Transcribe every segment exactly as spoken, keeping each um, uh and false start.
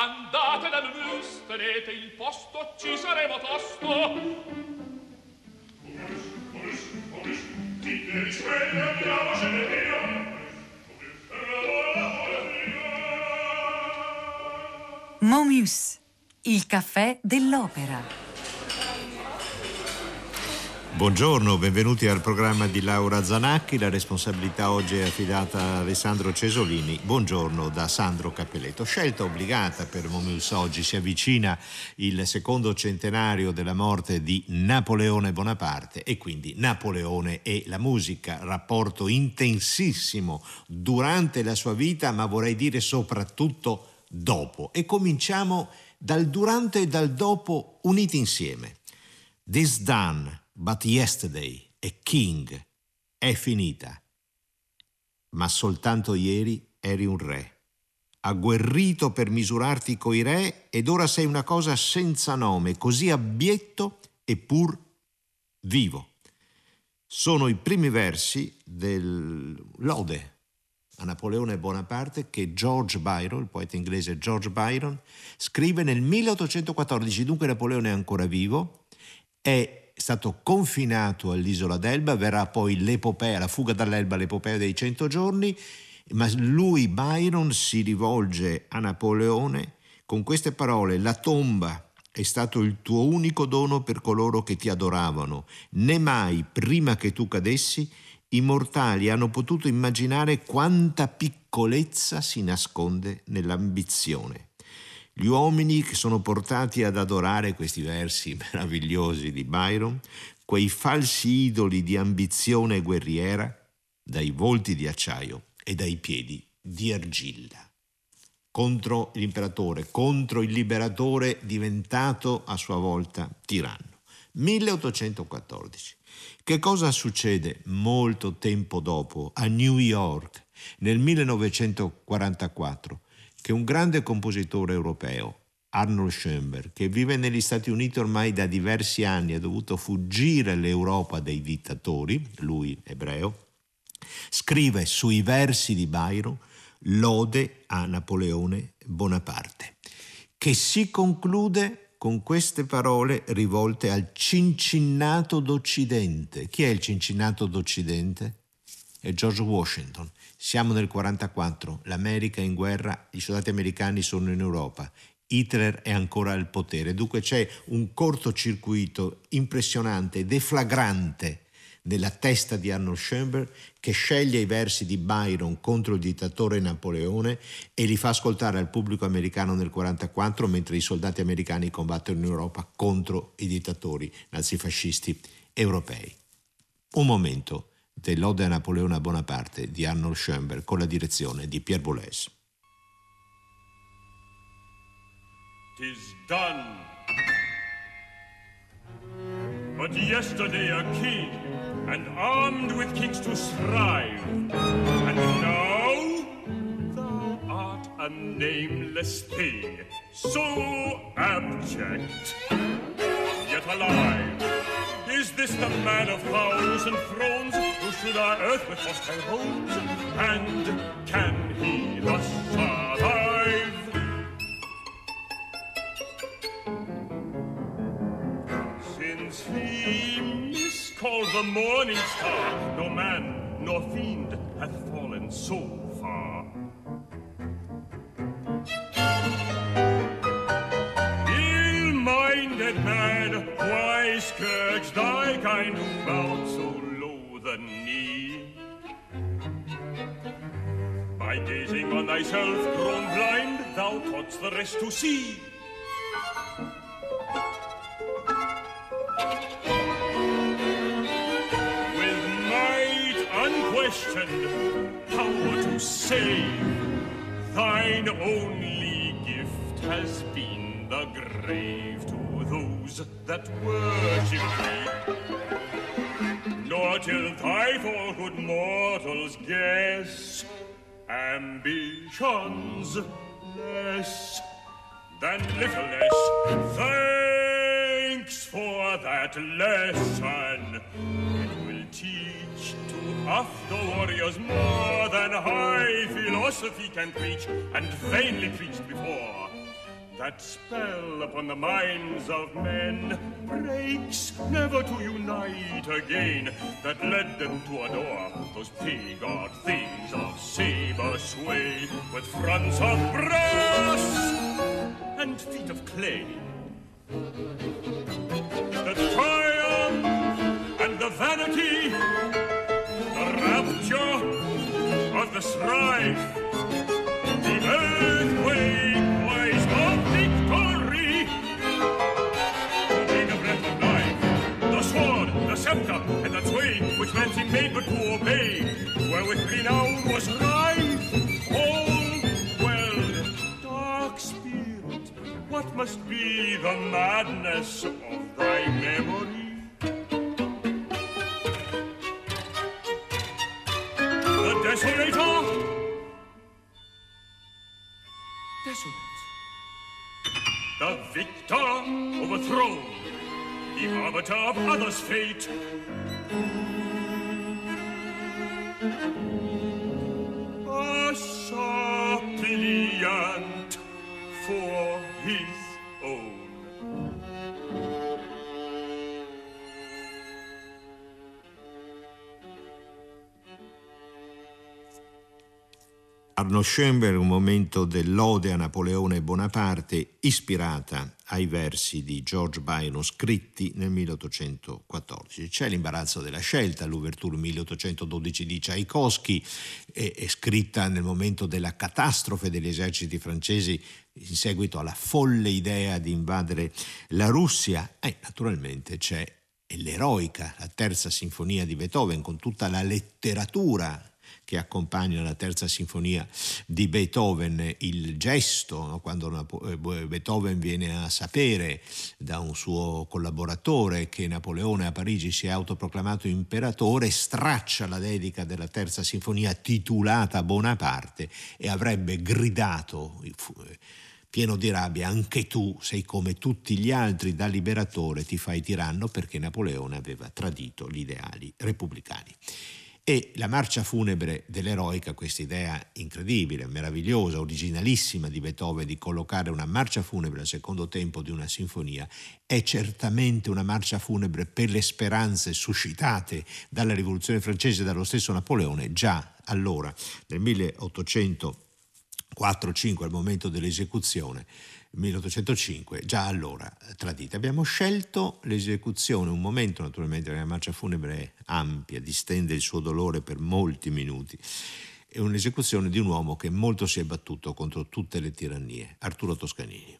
Andate dal MOMUS, tenete il posto, ci saremo tosto. MOMUS, il caffè dell'opera. Buongiorno, benvenuti al programma di Laura Zanacchi. La responsabilità oggi è affidata a Alessandro Cesolini. Buongiorno da Sandro Cappelletto. Scelta obbligata per MOMUS oggi. Si avvicina il secondo centenario della morte di Napoleone Bonaparte e quindi Napoleone e la musica, rapporto intensissimo durante la sua vita, ma vorrei dire soprattutto dopo. E cominciamo dal durante e dal dopo uniti insieme. This done, but yesterday, e king, è finita. Ma soltanto ieri eri un re, agguerrito per misurarti coi re, ed ora sei una cosa senza nome, così abietto eppur vivo. Sono i primi versi dell'Ode a Napoleone Bonaparte che George Byron, il poeta inglese George Byron, scrive nel milleottocentoquattordici. Dunque Napoleone è ancora vivo, è stato confinato all'isola d'Elba, verrà poi l'epopea, la fuga dall'Elba, l'epopea dei cento giorni, ma lui, Byron, si rivolge a Napoleone con queste parole: la tomba è stato il tuo unico dono per coloro che ti adoravano, né mai prima che tu cadessi i mortali hanno potuto immaginare quanta piccolezza si nasconde nell'ambizione. Gli uomini che sono portati ad adorare, questi versi meravigliosi di Byron, quei falsi idoli di ambizione guerriera, dai volti di acciaio e dai piedi di argilla. Contro l'imperatore, contro il liberatore diventato a sua volta tiranno. milleottocentoquattordici. Che cosa succede molto tempo dopo a New York nel millenovecentoquarantaquattro? Che un grande compositore europeo, Arnold Schoenberg, che vive negli Stati Uniti ormai da diversi anni, ha dovuto fuggire l'Europa dei dittatori, lui ebreo, scrive sui versi di Byron l'Ode a Napoleone Bonaparte, che si conclude con queste parole rivolte al Cincinnato d'Occidente. Chi è il Cincinnato d'Occidente? È George Washington. Siamo nel millenovecentoquarantaquattro, l'America è in guerra, i soldati americani sono in Europa, Hitler è ancora al potere. Dunque c'è un cortocircuito impressionante, deflagrante nella testa di Arnold Schoenberg, che sceglie i versi di Byron contro il dittatore Napoleone e li fa ascoltare al pubblico americano nel millenovecentoquarantaquattro, mentre i soldati americani combattono in Europa contro i dittatori nazifascisti europei. Un momento dell'Ode a Napoleone a Bonaparte di Arnold Schoenberg con la direzione di Pierre Boulez. Tis done. But yesterday a king, and armed with kings to strive, and now thou art a nameless thing, so abject, yet alive. Is this the man of powers and thrones, who should our earth with hostile homes, and can he thus survive? Since he called the morning star, no man nor fiend hath fallen so far. Ill-minded man, why scourge thy kind who bowed so low the knee? By gazing on thyself grown blind, thou taught'st the rest to see. Power to save, thine only gift has been the grave to those that worship thee. Nor till thy fall could mortals guess ambitions less than little less. Thanks for that lesson. It will teach to of the warriors more than high philosophy can preach, and vainly preached before, that spell upon the minds of men breaks, never to unite again, that led them to adore those pig-eyed things of sabre sway, with fronts of brass and feet of clay. The triumph and the vanity, the rapture of the strife, the earthquake was of victory. Take a breath of life, the sword, the scepter, and the twain which fancy made but to obey, wherewith renown was rife, all welled. Dark spirit, what must be the madness of thy memory? The desolator, the victor overthrown, the arbiter of others' fate. A suppliant for his own. Arnold Schoenberg, un momento dell'ode a Napoleone Bonaparte, ispirata ai versi di George Byron scritti nel milleottocentoquattordici. C'è l'imbarazzo della scelta, l'ouverture milleottocentododici di Tchaikovsky, è, è scritta nel momento della catastrofe degli eserciti francesi in seguito alla folle idea di invadere la Russia, e naturalmente c'è l'eroica, la terza sinfonia di Beethoven, con tutta la letteratura che accompagna la terza sinfonia di Beethoven, il gesto, no? Quando Napo- Beethoven viene a sapere da un suo collaboratore che Napoleone a Parigi si è autoproclamato imperatore, straccia la dedica della terza sinfonia titolata Bonaparte e avrebbe gridato pieno di rabbia: anche tu sei come tutti gli altri, da liberatore ti fai tiranno, perché Napoleone aveva tradito gli ideali repubblicani. E la marcia funebre dell'eroica, questa idea incredibile, meravigliosa, originalissima di Beethoven di collocare una marcia funebre al secondo tempo di una sinfonia, è certamente una marcia funebre per le speranze suscitate dalla rivoluzione francese e dallo stesso Napoleone già allora, nel milleottocentoquattro cinque, al momento dell'esecuzione, milleottocentocinque, già allora tradita. Abbiamo scelto l'esecuzione, un momento naturalmente, la marcia funebre ampia, distende il suo dolore per molti minuti, è un'esecuzione di un uomo che molto si è battuto contro tutte le tirannie, Arturo Toscanini.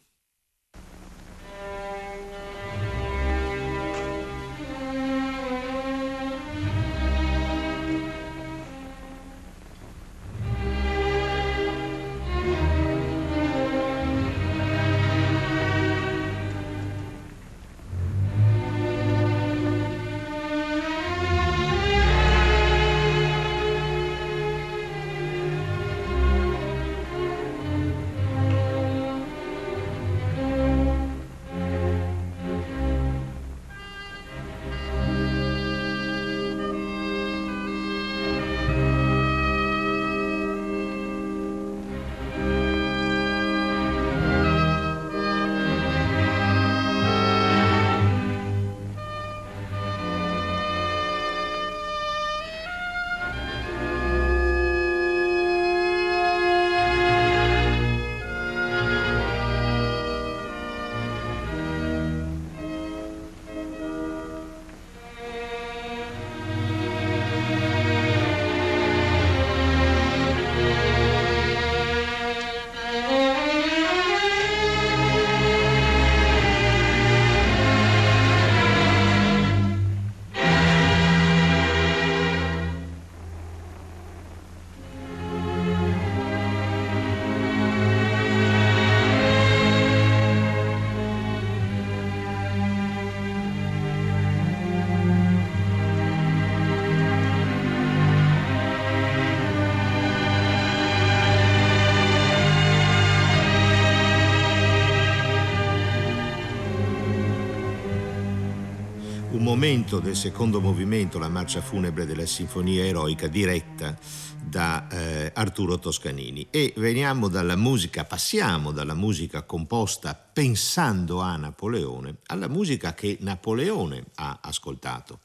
un momento del secondo movimento, la marcia funebre della Sinfonia Eroica, diretta da eh, Arturo Toscanini. E veniamo dalla musica, passiamo dalla musica composta pensando a Napoleone, alla musica che Napoleone ha ascoltato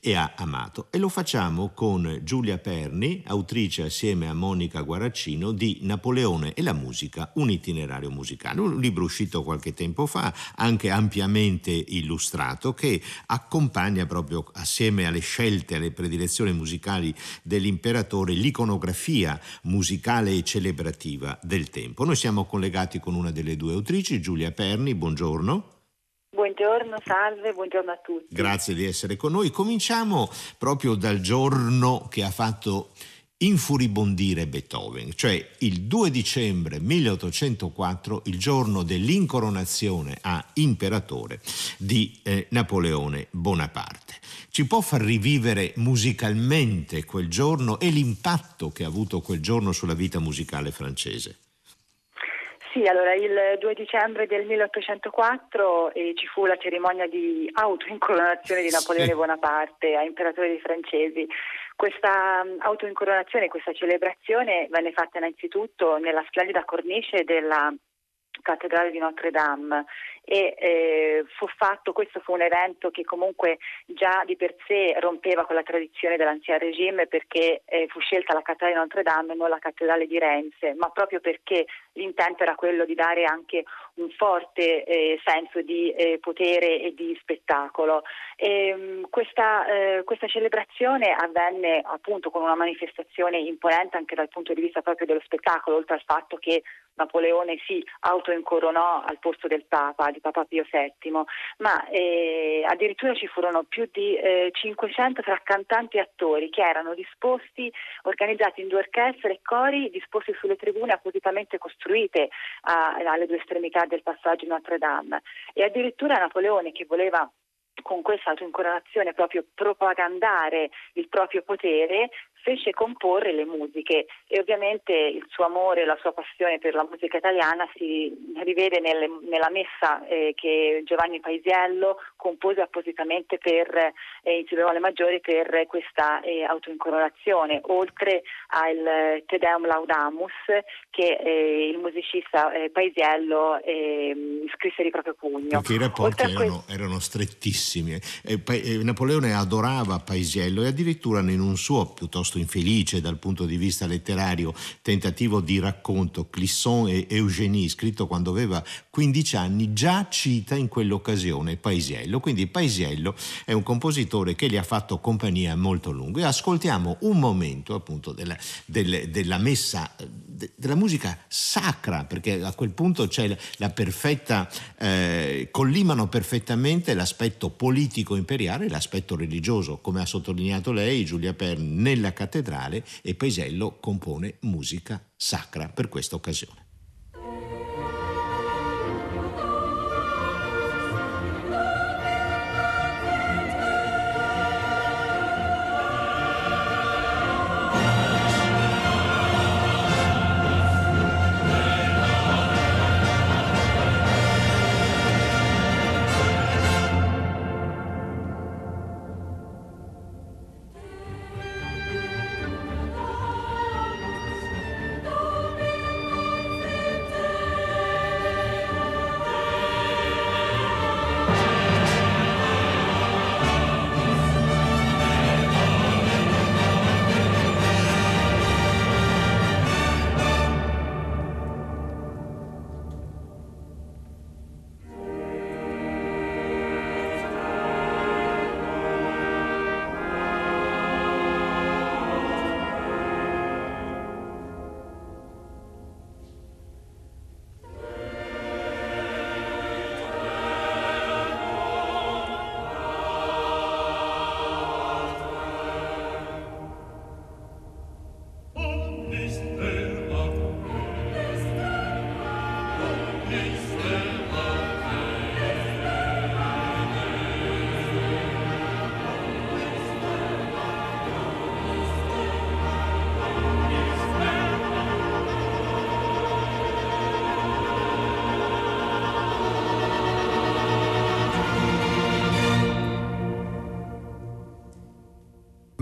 e ha amato. E lo facciamo con Giulia Perni, autrice assieme a Monica Guaraccino di Napoleone e la musica, un itinerario musicale, un libro uscito qualche tempo fa, anche ampiamente illustrato, che accompagna proprio assieme alle scelte, alle predilezioni musicali dell'imperatore, l'iconografia musicale e celebrativa del tempo. Noi siamo collegati con una delle due autrici, Giulia Perni, buongiorno. Buongiorno, salve, buongiorno a tutti. Grazie di essere con noi. Cominciamo proprio dal giorno che ha fatto infuribondire Beethoven, cioè il due dicembre milleottocentoquattro, il giorno dell'incoronazione a imperatore di eh, Napoleone Bonaparte. Ci può far rivivere musicalmente quel giorno e l'impatto che ha avuto quel giorno sulla vita musicale francese? Sì, allora il due dicembre del milleottocentoquattro eh, ci fu la cerimonia di autoincoronazione di Napoleone Bonaparte a imperatore dei francesi. Questa um, autoincoronazione, questa celebrazione venne fatta innanzitutto nella splendida cornice della cattedrale di Notre Dame e eh, fu fatto, questo fu un evento che comunque già di per sé rompeva con la tradizione dell'Ancien Regime, perché eh, fu scelta la cattedrale di Notre Dame e non la cattedrale di Rennes, ma proprio perché l'intento era quello di dare anche un forte eh, senso di eh, potere e di spettacolo. E, questa, eh, questa celebrazione avvenne appunto con una manifestazione imponente anche dal punto di vista proprio dello spettacolo, oltre al fatto che Napoleone si autoincoronò al posto del Papa, di Papa Pio settimo, ma eh, addirittura ci furono più di eh, cinquecento tra cantanti e attori che erano disposti, organizzati in due orchestre e cori, disposti sulle tribune appositamente costruite a, alle due estremità del passaggio di Notre Dame. E addirittura Napoleone, che voleva con questa autoincoronazione proprio propagandare il proprio potere, fece comporre le musiche, e ovviamente il suo amore, la sua passione per la musica italiana si rivede nelle, nella messa eh, che Giovanni Paisiello compose appositamente per eh, in si bemolle maggiore per questa eh, autoincoronazione, oltre al Te Deum Laudamus che eh, il musicista eh, Paisiello eh, scrisse di proprio pugno. Perché i rapporti erano, que- erano strettissimi. Eh, pa- eh, Napoleone adorava Paisiello e addirittura in un suo piuttosto infelice dal punto di vista letterario tentativo di racconto, Clisson e Eugénie, scritto quando aveva quindici anni, già cita in quell'occasione Paisiello. Quindi Paisiello è un compositore che gli ha fatto compagnia molto lungo, e ascoltiamo un momento appunto della, del, della messa, de, della musica sacra, perché a quel punto c'è la, la perfetta eh, collimano perfettamente l'aspetto politico imperiale e l'aspetto religioso, come ha sottolineato lei, Giulia Perni, nella cattedrale, e Paisiello compone musica sacra per questa occasione.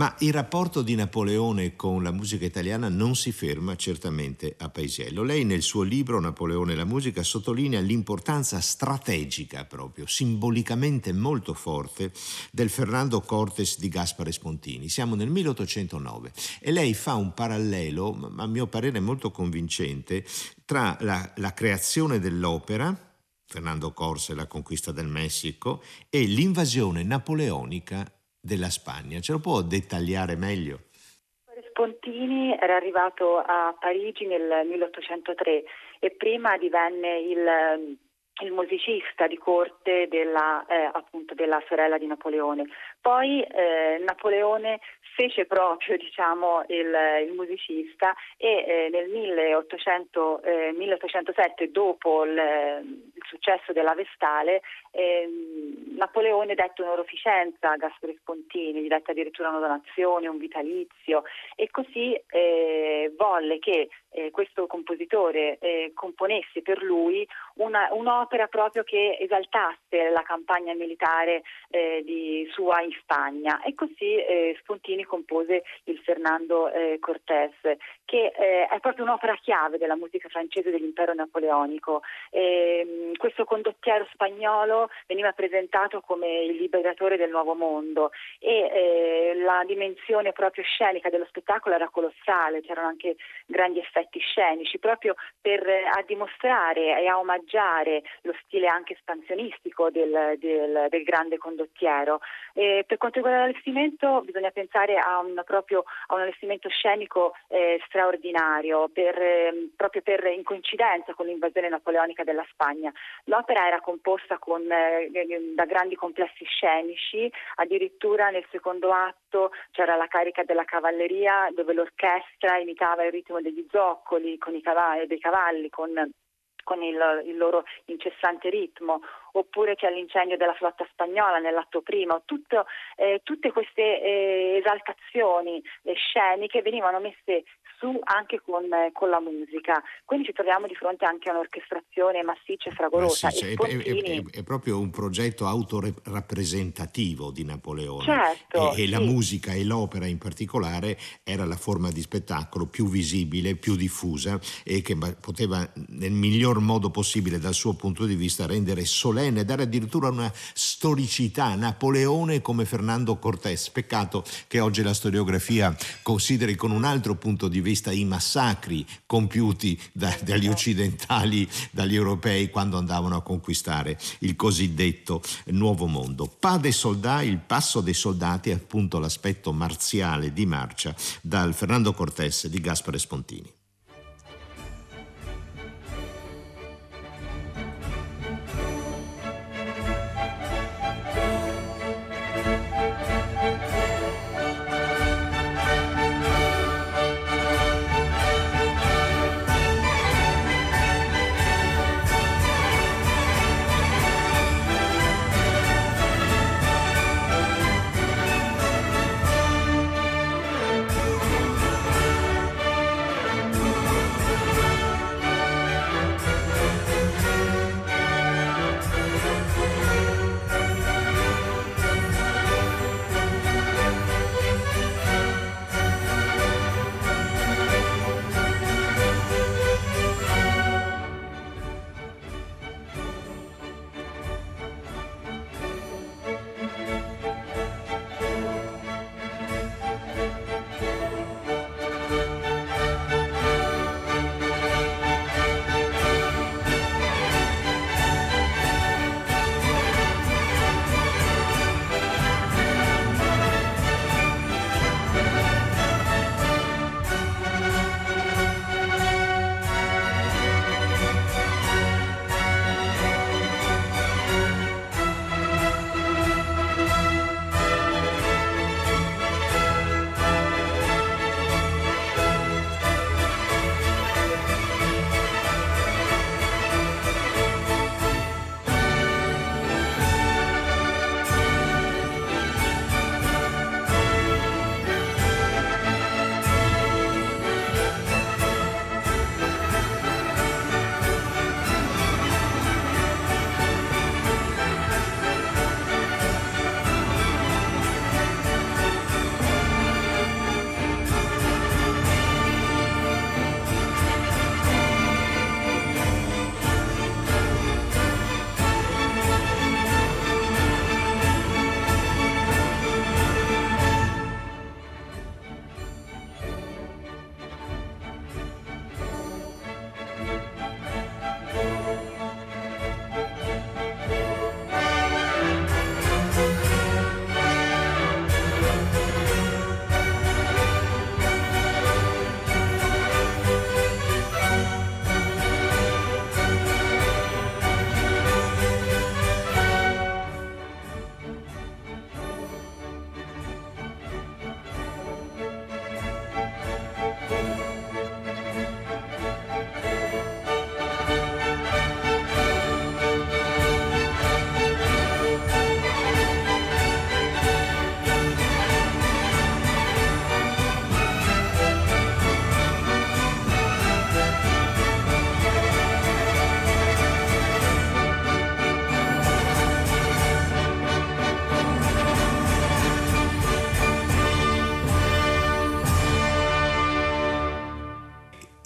Ma il rapporto di Napoleone con la musica italiana non si ferma certamente a Paisiello. Lei nel suo libro Napoleone e la musica sottolinea l'importanza strategica, proprio simbolicamente molto forte, del Fernando Cortés di Gaspare Spontini. Siamo nel milleottocentonove e lei fa un parallelo, a mio parere molto convincente, tra la, la creazione dell'opera, Fernando Cortés e la conquista del Messico, e l'invasione napoleonica della Spagna. Ce lo può dettagliare meglio? Spontini era arrivato a Parigi nel milleottocentotre e prima divenne il, il musicista di corte della, eh, appunto della sorella di Napoleone. Poi eh, Napoleone fece proprio, diciamo, il, il musicista e eh, nel milleottocento, eh, milleottocentosette, dopo il, il successo della Vestale, eh, Napoleone dette un'oroficenza a Gaspare Spontini, gli dette addirittura una donazione, un vitalizio, e così eh, volle che eh, questo compositore eh, componesse per lui una, un'opera proprio che esaltasse la campagna militare eh, di sua in Spagna, e così eh, Spontini compose il Fernando eh, Cortés, che eh, è proprio un'opera chiave della musica francese dell'impero napoleonico. E, questo condottiero spagnolo veniva presentato come il liberatore del nuovo mondo e eh, la dimensione proprio scenica dello spettacolo era colossale, c'erano anche grandi effetti scenici proprio per a dimostrare e a omaggiare lo stile anche espansionistico del, del, del grande condottiero. E, per quanto riguarda l'allestimento, bisogna pensare a un, proprio, a un allestimento scenico eh, straordinario per, eh, proprio per, in coincidenza con l'invasione napoleonica della Spagna. L'opera era composta con, eh, da grandi complessi scenici, addirittura nel secondo atto c'era la carica della cavalleria dove l'orchestra imitava il ritmo degli zoccoli con i cavalli, dei cavalli con... con il, il loro incessante ritmo, oppure c'è l'incendio della flotta spagnola nell'atto primo. Tutto, eh, tutte queste eh, esaltazioni eh, sceniche venivano messe su anche con, eh, con la musica, quindi ci troviamo di fronte anche a un'orchestrazione massiccia e fragorosa. Massiccia. E Spontini... è, è, è, è proprio un progetto autorappresentativo di Napoleone, certo, e, e sì. La musica e l'opera in particolare era la forma di spettacolo più visibile, più diffusa e che poteva nel miglior modo possibile dal suo punto di vista rendere solenne, dare addirittura una storicità Napoleone come Fernando Cortés. Peccato che oggi la storiografia consideri con un altro punto di vista i massacri compiuti da, dagli occidentali, dagli europei quando andavano a conquistare il cosiddetto nuovo mondo. Pas de soldats, il passo dei soldati, è appunto l'aspetto marziale di marcia dal Fernando Cortés di Gaspare Spontini.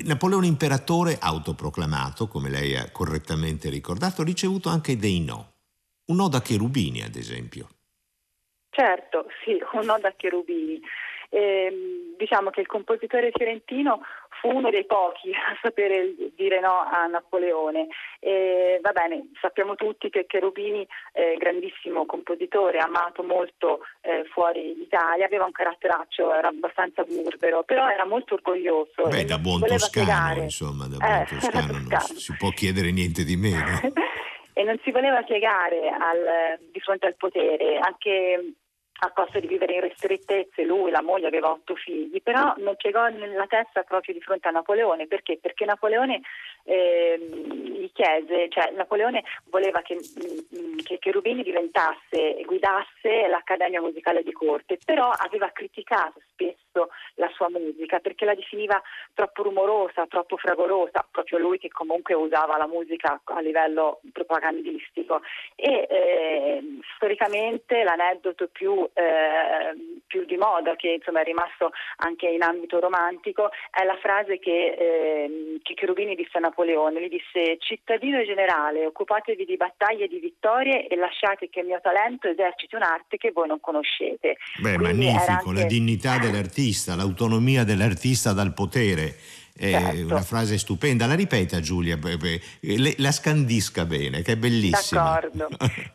Napoleone imperatore autoproclamato, come lei ha correttamente ricordato, ha ricevuto anche dei no. Un no da Cherubini, ad esempio. Certo, sì, un no da Cherubini. Eh, diciamo che il compositore fiorentino fu uno dei pochi a sapere dire no a Napoleone. Eh, va bene, sappiamo tutti che Cherubini, eh, grandissimo compositore, amato molto eh, fuori d'Italia, aveva un caratteraccio, era abbastanza burbero, però era molto orgoglioso. Beh, da buon toscano, piegare. insomma, da buon eh, toscano, toscano non si può chiedere niente di meno. E non si voleva piegare al, di fronte al potere, anche a costo di vivere in ristrettezze. Lui, la moglie, aveva otto figli, però non piegò nella testa proprio di fronte a Napoleone. Perché? Perché Napoleone eh, gli chiese, cioè Napoleone voleva che, che Cherubini diventasse e guidasse l'Accademia Musicale di Corte, però aveva criticato spesso la sua musica perché la definiva troppo rumorosa, troppo fragorosa, proprio lui che comunque usava la musica a livello propagandistico. E eh, storicamente l'aneddoto più Eh, più di moda, che insomma è rimasto anche in ambito romantico, è la frase che, eh, che Cherubini disse a Napoleone. Gli disse: cittadino generale, occupatevi di battaglie e di vittorie e lasciate che il mio talento eserciti un'arte che voi non conoscete. Beh, quindi magnifico, anche la dignità dell'artista, l'autonomia dell'artista dal potere. È certo. Una frase stupenda, la ripeta Giulia, la scandisca bene, che è bellissima. D'accordo.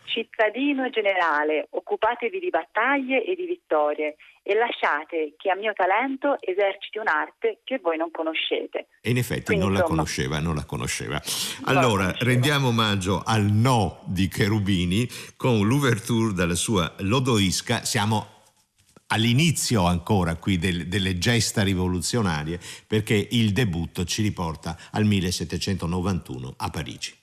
Cittadino generale, occupatevi di battaglie e di vittorie e lasciate che a mio talento eserciti un'arte che voi non conoscete. E in effetti Quindi, non insomma, la conosceva, non la conosceva. Allora, conosceva. Rendiamo omaggio al no di Cherubini con l'ouverture dalla sua Lodoisca. Siamo all'inizio ancora qui del, delle gesta rivoluzionarie, perché il debutto ci riporta al millesettecentonovantuno a Parigi.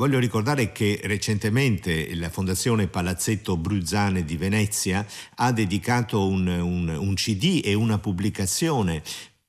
Voglio ricordare che recentemente la Fondazione Palazzetto Bru Zane di Venezia ha dedicato un, un, un C D e una pubblicazione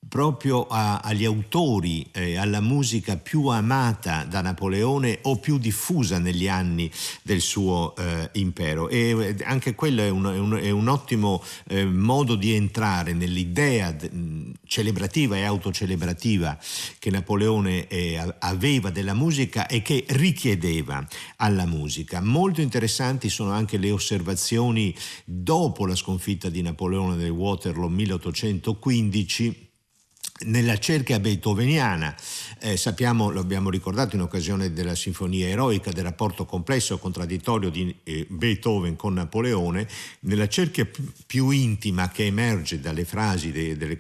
proprio a, agli autori, eh, alla musica più amata da Napoleone o più diffusa negli anni del suo eh, impero. E anche quello è un, è un, è un ottimo eh, modo di entrare nell'idea d- celebrativa e autocelebrativa che Napoleone eh, aveva della musica e che richiedeva alla musica. Molto interessanti sono anche le osservazioni dopo la sconfitta di Napoleone del Waterloo milleottocentoquindici nella cerchia beethoveniana. Eh, sappiamo, lo abbiamo ricordato in occasione della Sinfonia Eroica, del rapporto complesso e contraddittorio di eh, Beethoven con Napoleone, nella cerchia p- più intima che emerge dalle frasi de- delle,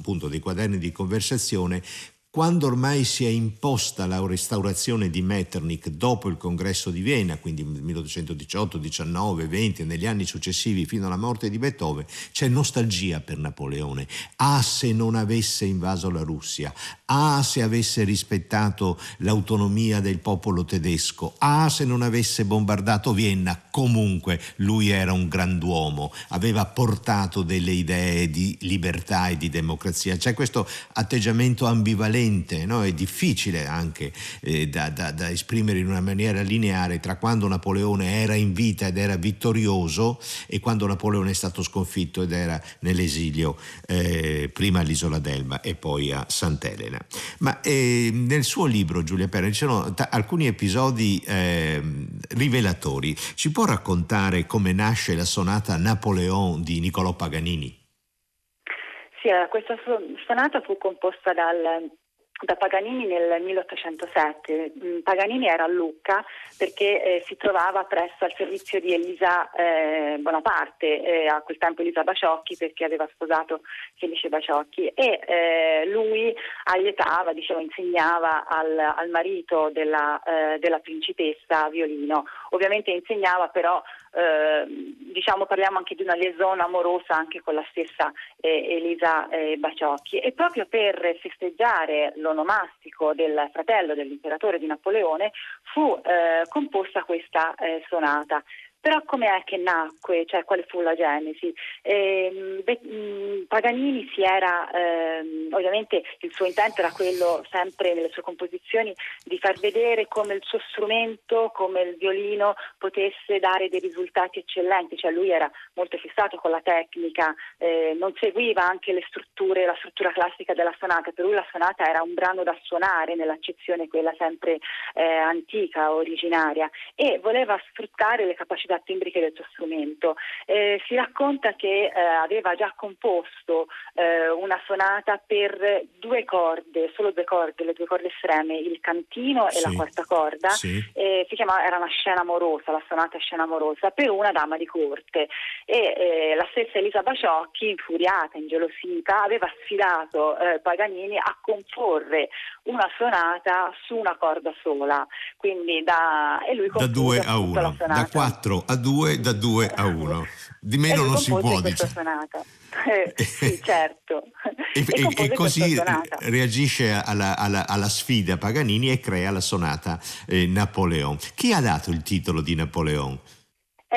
appunto, dei quaderni di conversazione. Quando ormai si è imposta la restaurazione di Metternich dopo il congresso di Vienna, quindi milleottocentodiciotto, diciannove, venti, negli anni successivi fino alla morte di Beethoven, c'è nostalgia per Napoleone. Ah, se non avesse invaso la Russia, ah, se avesse rispettato l'autonomia del popolo tedesco, ah, se non avesse bombardato Vienna, comunque lui era un grand'uomo, aveva portato delle idee di libertà e di democrazia. C'è questo atteggiamento ambivalente, no? È difficile anche eh, da, da, da esprimere in una maniera lineare tra quando Napoleone era in vita ed era vittorioso e quando Napoleone è stato sconfitto ed era nell'esilio, eh, prima all'isola d'Elba e poi a Sant'Elena. Ma eh, nel suo libro, Giulia Perni, ci sono t- alcuni episodi eh, rivelatori. Ci può raccontare come nasce la sonata Napoléon di Niccolò Paganini? Sì, questa sonata fu composta dal da Paganini nel milleottocentosette. Paganini era a Lucca perché eh, si trovava presso al servizio di Elisa eh, Bonaparte, eh, a quel tempo Elisa Baciocchi, perché aveva sposato Felice Baciocchi, e eh, lui allietava, diciamo, insegnava al, al marito della, eh, della principessa violino. Ovviamente insegnava, però eh, diciamo parliamo anche di una liaison amorosa anche con la stessa eh, Elisa eh, Baciocchi, e proprio per festeggiare lo onomastico del fratello dell'imperatore di Napoleone fu eh, composta questa eh, sonata. Però com'è che nacque, cioè quale fu la genesi? Eh, Be- Paganini si era, ehm, ovviamente il suo intento era quello, sempre nelle sue composizioni, di far vedere come il suo strumento, come il violino, potesse dare dei risultati eccellenti. Cioè lui era molto fissato con la tecnica, eh, non seguiva anche le strutture, la struttura classica della sonata. Per lui la sonata era un brano da suonare, nell'accezione quella sempre eh, antica, originaria, e voleva sfruttare le capacità timbriche del suo strumento. Eh, si racconta che eh, aveva già composto eh, una sonata per due corde, solo due corde, le due corde estreme, il cantino e sì, la quarta corda. Sì. Eh, si chiamava, era una scena amorosa, la sonata Scena amorosa, per una dama di corte. E eh, la stessa Elisa Baciocchi, infuriata, ingelosita, aveva sfidato eh, Paganini a comporre una sonata su una corda sola. Quindi da, e lui da due a uno, da quattro a due, da due a uno, di meno non si può, dice. Eh, sì, certo. E, e, e così reagisce alla, alla, alla sfida Paganini e crea la sonata eh, Napoléon. Chi ha dato il titolo di Napoléon? Eh,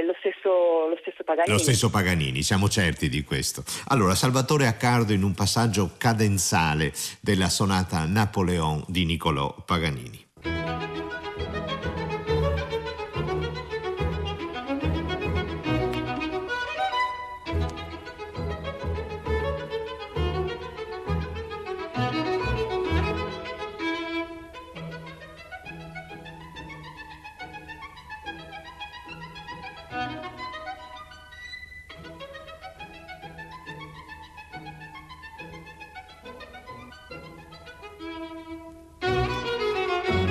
eh, lo stesso, lo stesso Paganini. Lo stesso Paganini, siamo certi di questo. Allora, Salvatore Accardo in un passaggio cadenzale della sonata Napoléon di Niccolò Paganini. Thank you.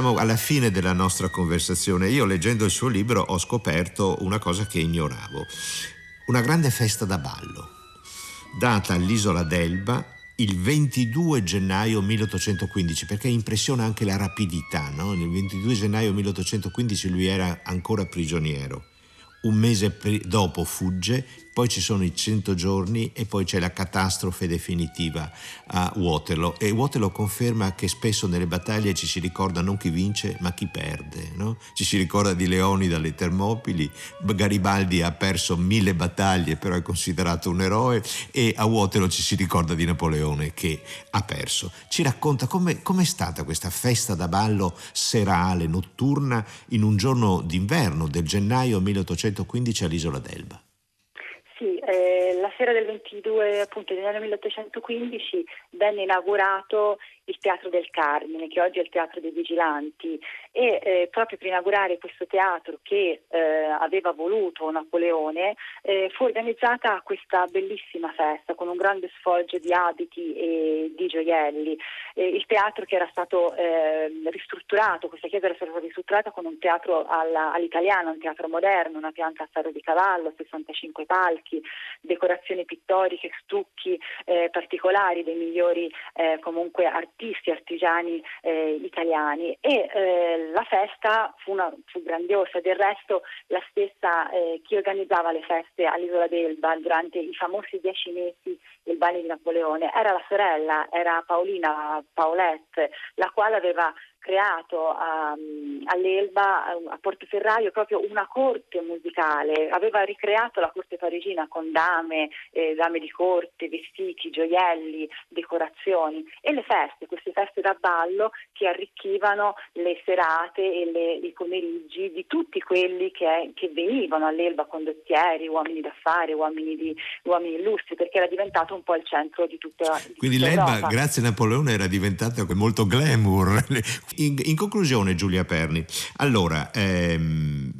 siamo alla fine della nostra conversazione. Io, leggendo il suo libro, ho scoperto una cosa che ignoravo: una grande festa da ballo data all'isola d'Elba il ventidue gennaio milleottocentoquindici, perché impressiona anche la rapidità, no? Il ventidue gennaio milleottocentoquindici lui era ancora prigioniero. Un mese dopo fugge, poi ci sono i cento giorni e poi c'è la catastrofe definitiva a Waterloo. E Waterloo conferma che spesso nelle battaglie ci si ricorda non chi vince ma chi perde, no? Ci si ricorda di Leonida alle Termopili, Garibaldi ha perso mille battaglie però è considerato un eroe, e a Waterloo ci si ricorda di Napoleone che ha perso. Ci racconta com'è, com'è stata questa festa da ballo serale, notturna, in un giorno d'inverno del gennaio milleottocentoquindici all'isola d'Elba. Sì, eh, la sera del ventidue appunto gennaio milleottocentoquindici venne inaugurato il Teatro del Carmine, che oggi è il Teatro dei Vigilanti, e eh, proprio per inaugurare questo teatro che eh, aveva voluto Napoleone eh, fu organizzata questa bellissima festa con un grande sfoggio di abiti e di gioielli. Eh, il teatro che era stato eh, ristrutturato, questa chiesa era stata ristrutturata con un teatro alla, all'italiano, un teatro moderno, una pianta a ferro di cavallo, sessantacinque palchi, decorazioni pittoriche, stucchi eh, particolari dei migliori eh, comunque artisti, artigiani eh, italiani, e eh, la festa fu, una, fu grandiosa. Del resto la stessa eh, chi organizzava le feste all'isola d'Elba durante i famosi dieci mesi del bagno di Napoleone era la sorella, era Paolina Paulette, la quale aveva creato um, all'Elba, a Portoferraio, proprio una corte musicale. Aveva ricreato la corte parigina con dame, eh, dame di corte, vestiti, gioielli, decorazioni, e le feste, queste feste da ballo che arricchivano le serate e le, i pomeriggi di tutti quelli che, che venivano all'Elba, condottieri, uomini d'affari, uomini di uomini illustri, perché era diventato un po' il centro di tutta, di quindi tutta l'Elba, Europa. Grazie a Napoleone era diventata molto glamour. In, in conclusione, Giulia Perni, allora, ehm,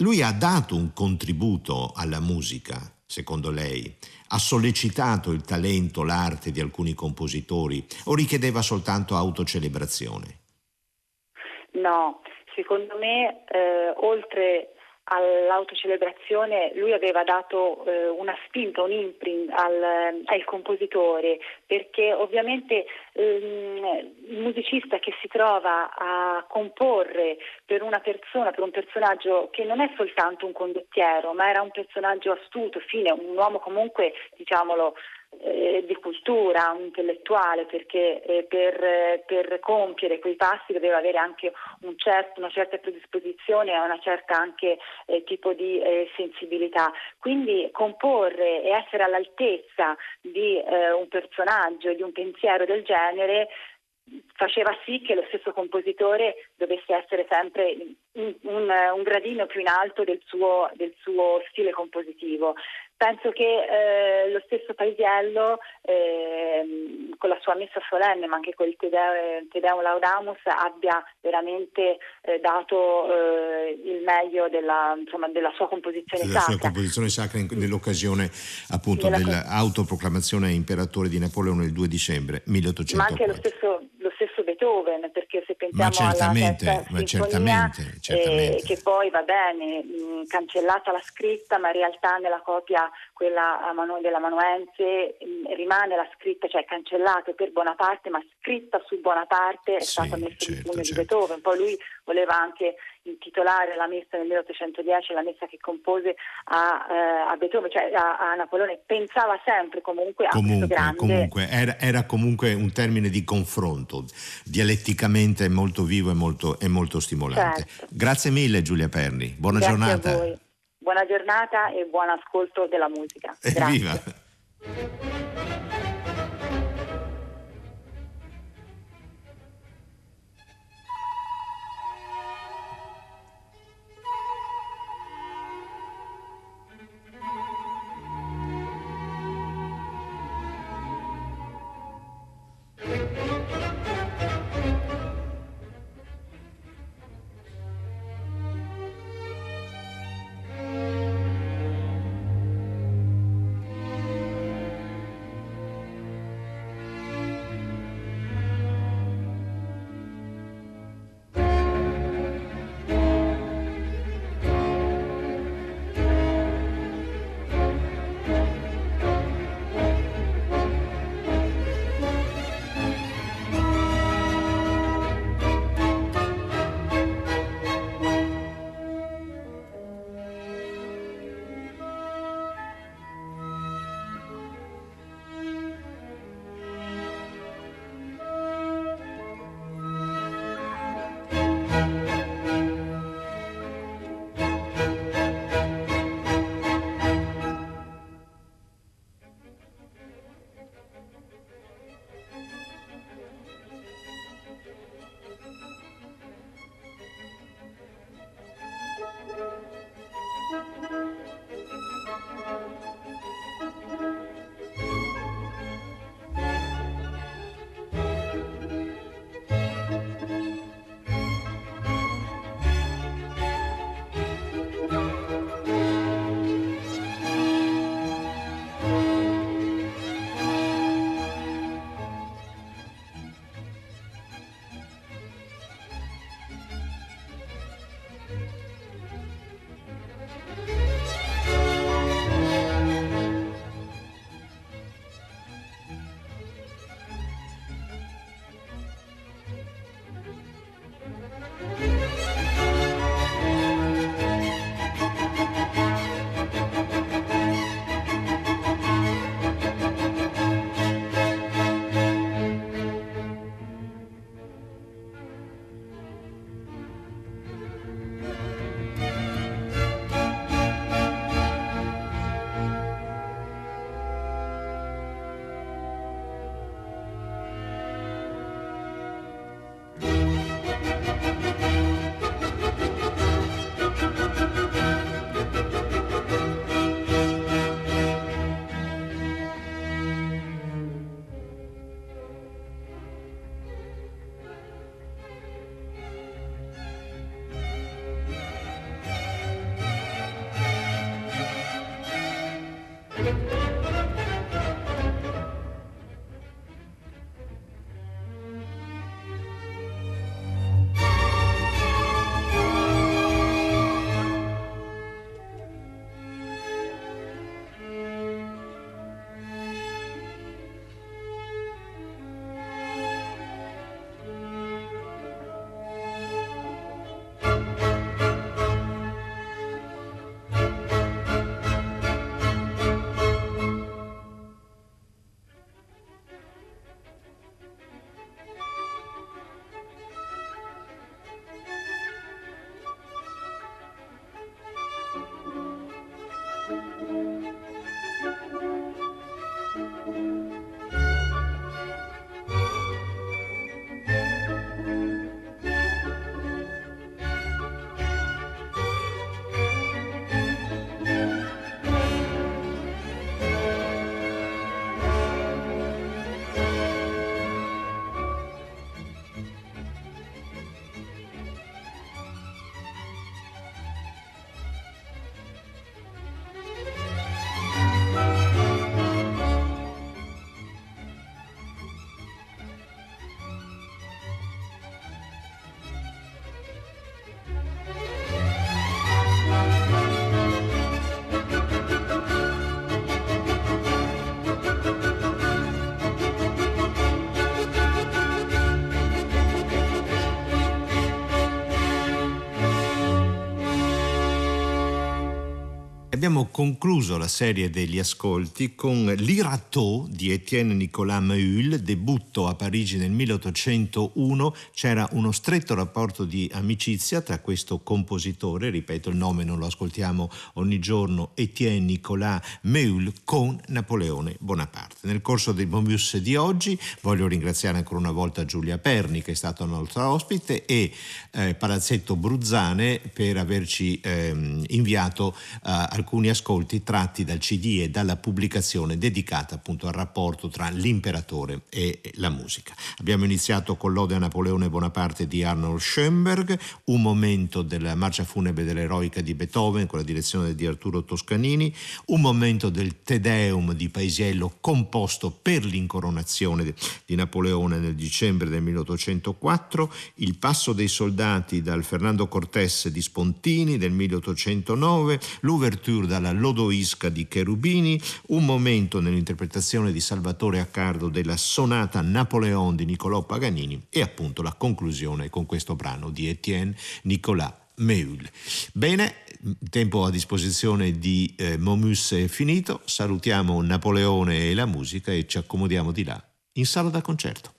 lui ha dato un contributo alla musica, secondo lei? Ha sollecitato il talento, l'arte di alcuni compositori, o richiedeva soltanto autocelebrazione? No, secondo me, eh, oltre all'autocelebrazione lui aveva dato eh, una spinta, un imprint al, al compositore, perché ovviamente ehm, il musicista che si trova a comporre per una persona, per un personaggio che non è soltanto un condottiero, ma era un personaggio astuto, fine, un uomo comunque, diciamolo, Eh, di cultura, un intellettuale, perché eh, per, eh, per compiere quei passi doveva avere anche un certo, una certa predisposizione e una certa anche eh, tipo di eh, sensibilità. Quindi comporre e essere all'altezza di eh, un personaggio, di un pensiero del genere, faceva sì che lo stesso compositore dovesse essere sempre un, un, un gradino più in alto del suo, del suo stile compositivo. Penso che eh, lo stesso Paisiello, eh, con la sua messa solenne, ma anche con il Te Deum Laudamus, abbia veramente eh, dato eh, il meglio della, insomma, della sua composizione della sacra. Della sua composizione sacra nell'occasione appunto della dell'autoproclamazione imperatore di Napoleone il due dicembre milleottocentoquattro. Ma anche lo stesso, lo stesso Beethoven, perché se pensiamo ma certamente, alla terza ma sinfonia, certamente, certamente. Eh, che poi va bene, mh, cancellata la scritta, ma in realtà nella copia quella a mano, della Manuense mh, rimane la scritta, cioè cancellata per Bonaparte, ma scritta su Bonaparte è sì, stata messa certo, in pugno certo. di Beethoven. Poi lui voleva anche intitolare la messa nel milleottocentodieci, la messa che compose a, eh, a Beethoven, cioè a, a Napoleone. Pensava sempre comunque a comunque, questo grande... Comunque, era, era comunque un termine di confronto, dialetticamente molto vivo e molto, e molto stimolante. Certo. Grazie mille Giulia Perni, buona Grazie giornata. A voi. Buona giornata e buon ascolto della musica. Evviva! Grazie. Abbiamo concluso la serie degli ascolti con l'Irateau di Etienne Nicolas Meul, debutto a Parigi nel milleottocentouno. C'era uno stretto rapporto di amicizia tra questo compositore, ripeto il nome non lo ascoltiamo ogni giorno, Etienne Nicolas Meul, con Napoleone Bonaparte. Nel corso del MOMUS di oggi voglio ringraziare ancora una volta Giulia Perni, che è stata nostra ospite, e eh, Palazzetto Bru Zane per averci ehm, inviato eh, alcuni ascolti tratti dal C D e dalla pubblicazione dedicata appunto al rapporto tra l'imperatore e la musica. Abbiamo iniziato con l'Ode a Napoleone Bonaparte di Arnold Schoenberg, un momento della marcia funebre dell'eroica di Beethoven con la direzione di Arturo Toscanini, un momento del Te Deum di Paisiello composto per l'incoronazione di Napoleone nel dicembre del milleottocentoquattro, il Passo dei soldati dal Fernando Cortés di Spontini del milleottocentonove, l'ouverture dalla Lodoisca di Cherubini, un momento nell'interpretazione di Salvatore Accardo della sonata Napoleon di Niccolò Paganini e appunto la conclusione con questo brano di Etienne Nicolas Meul. Bene, il tempo a disposizione di eh, Momus è finito, salutiamo Napoleone e la musica e ci accomodiamo di là in sala da concerto.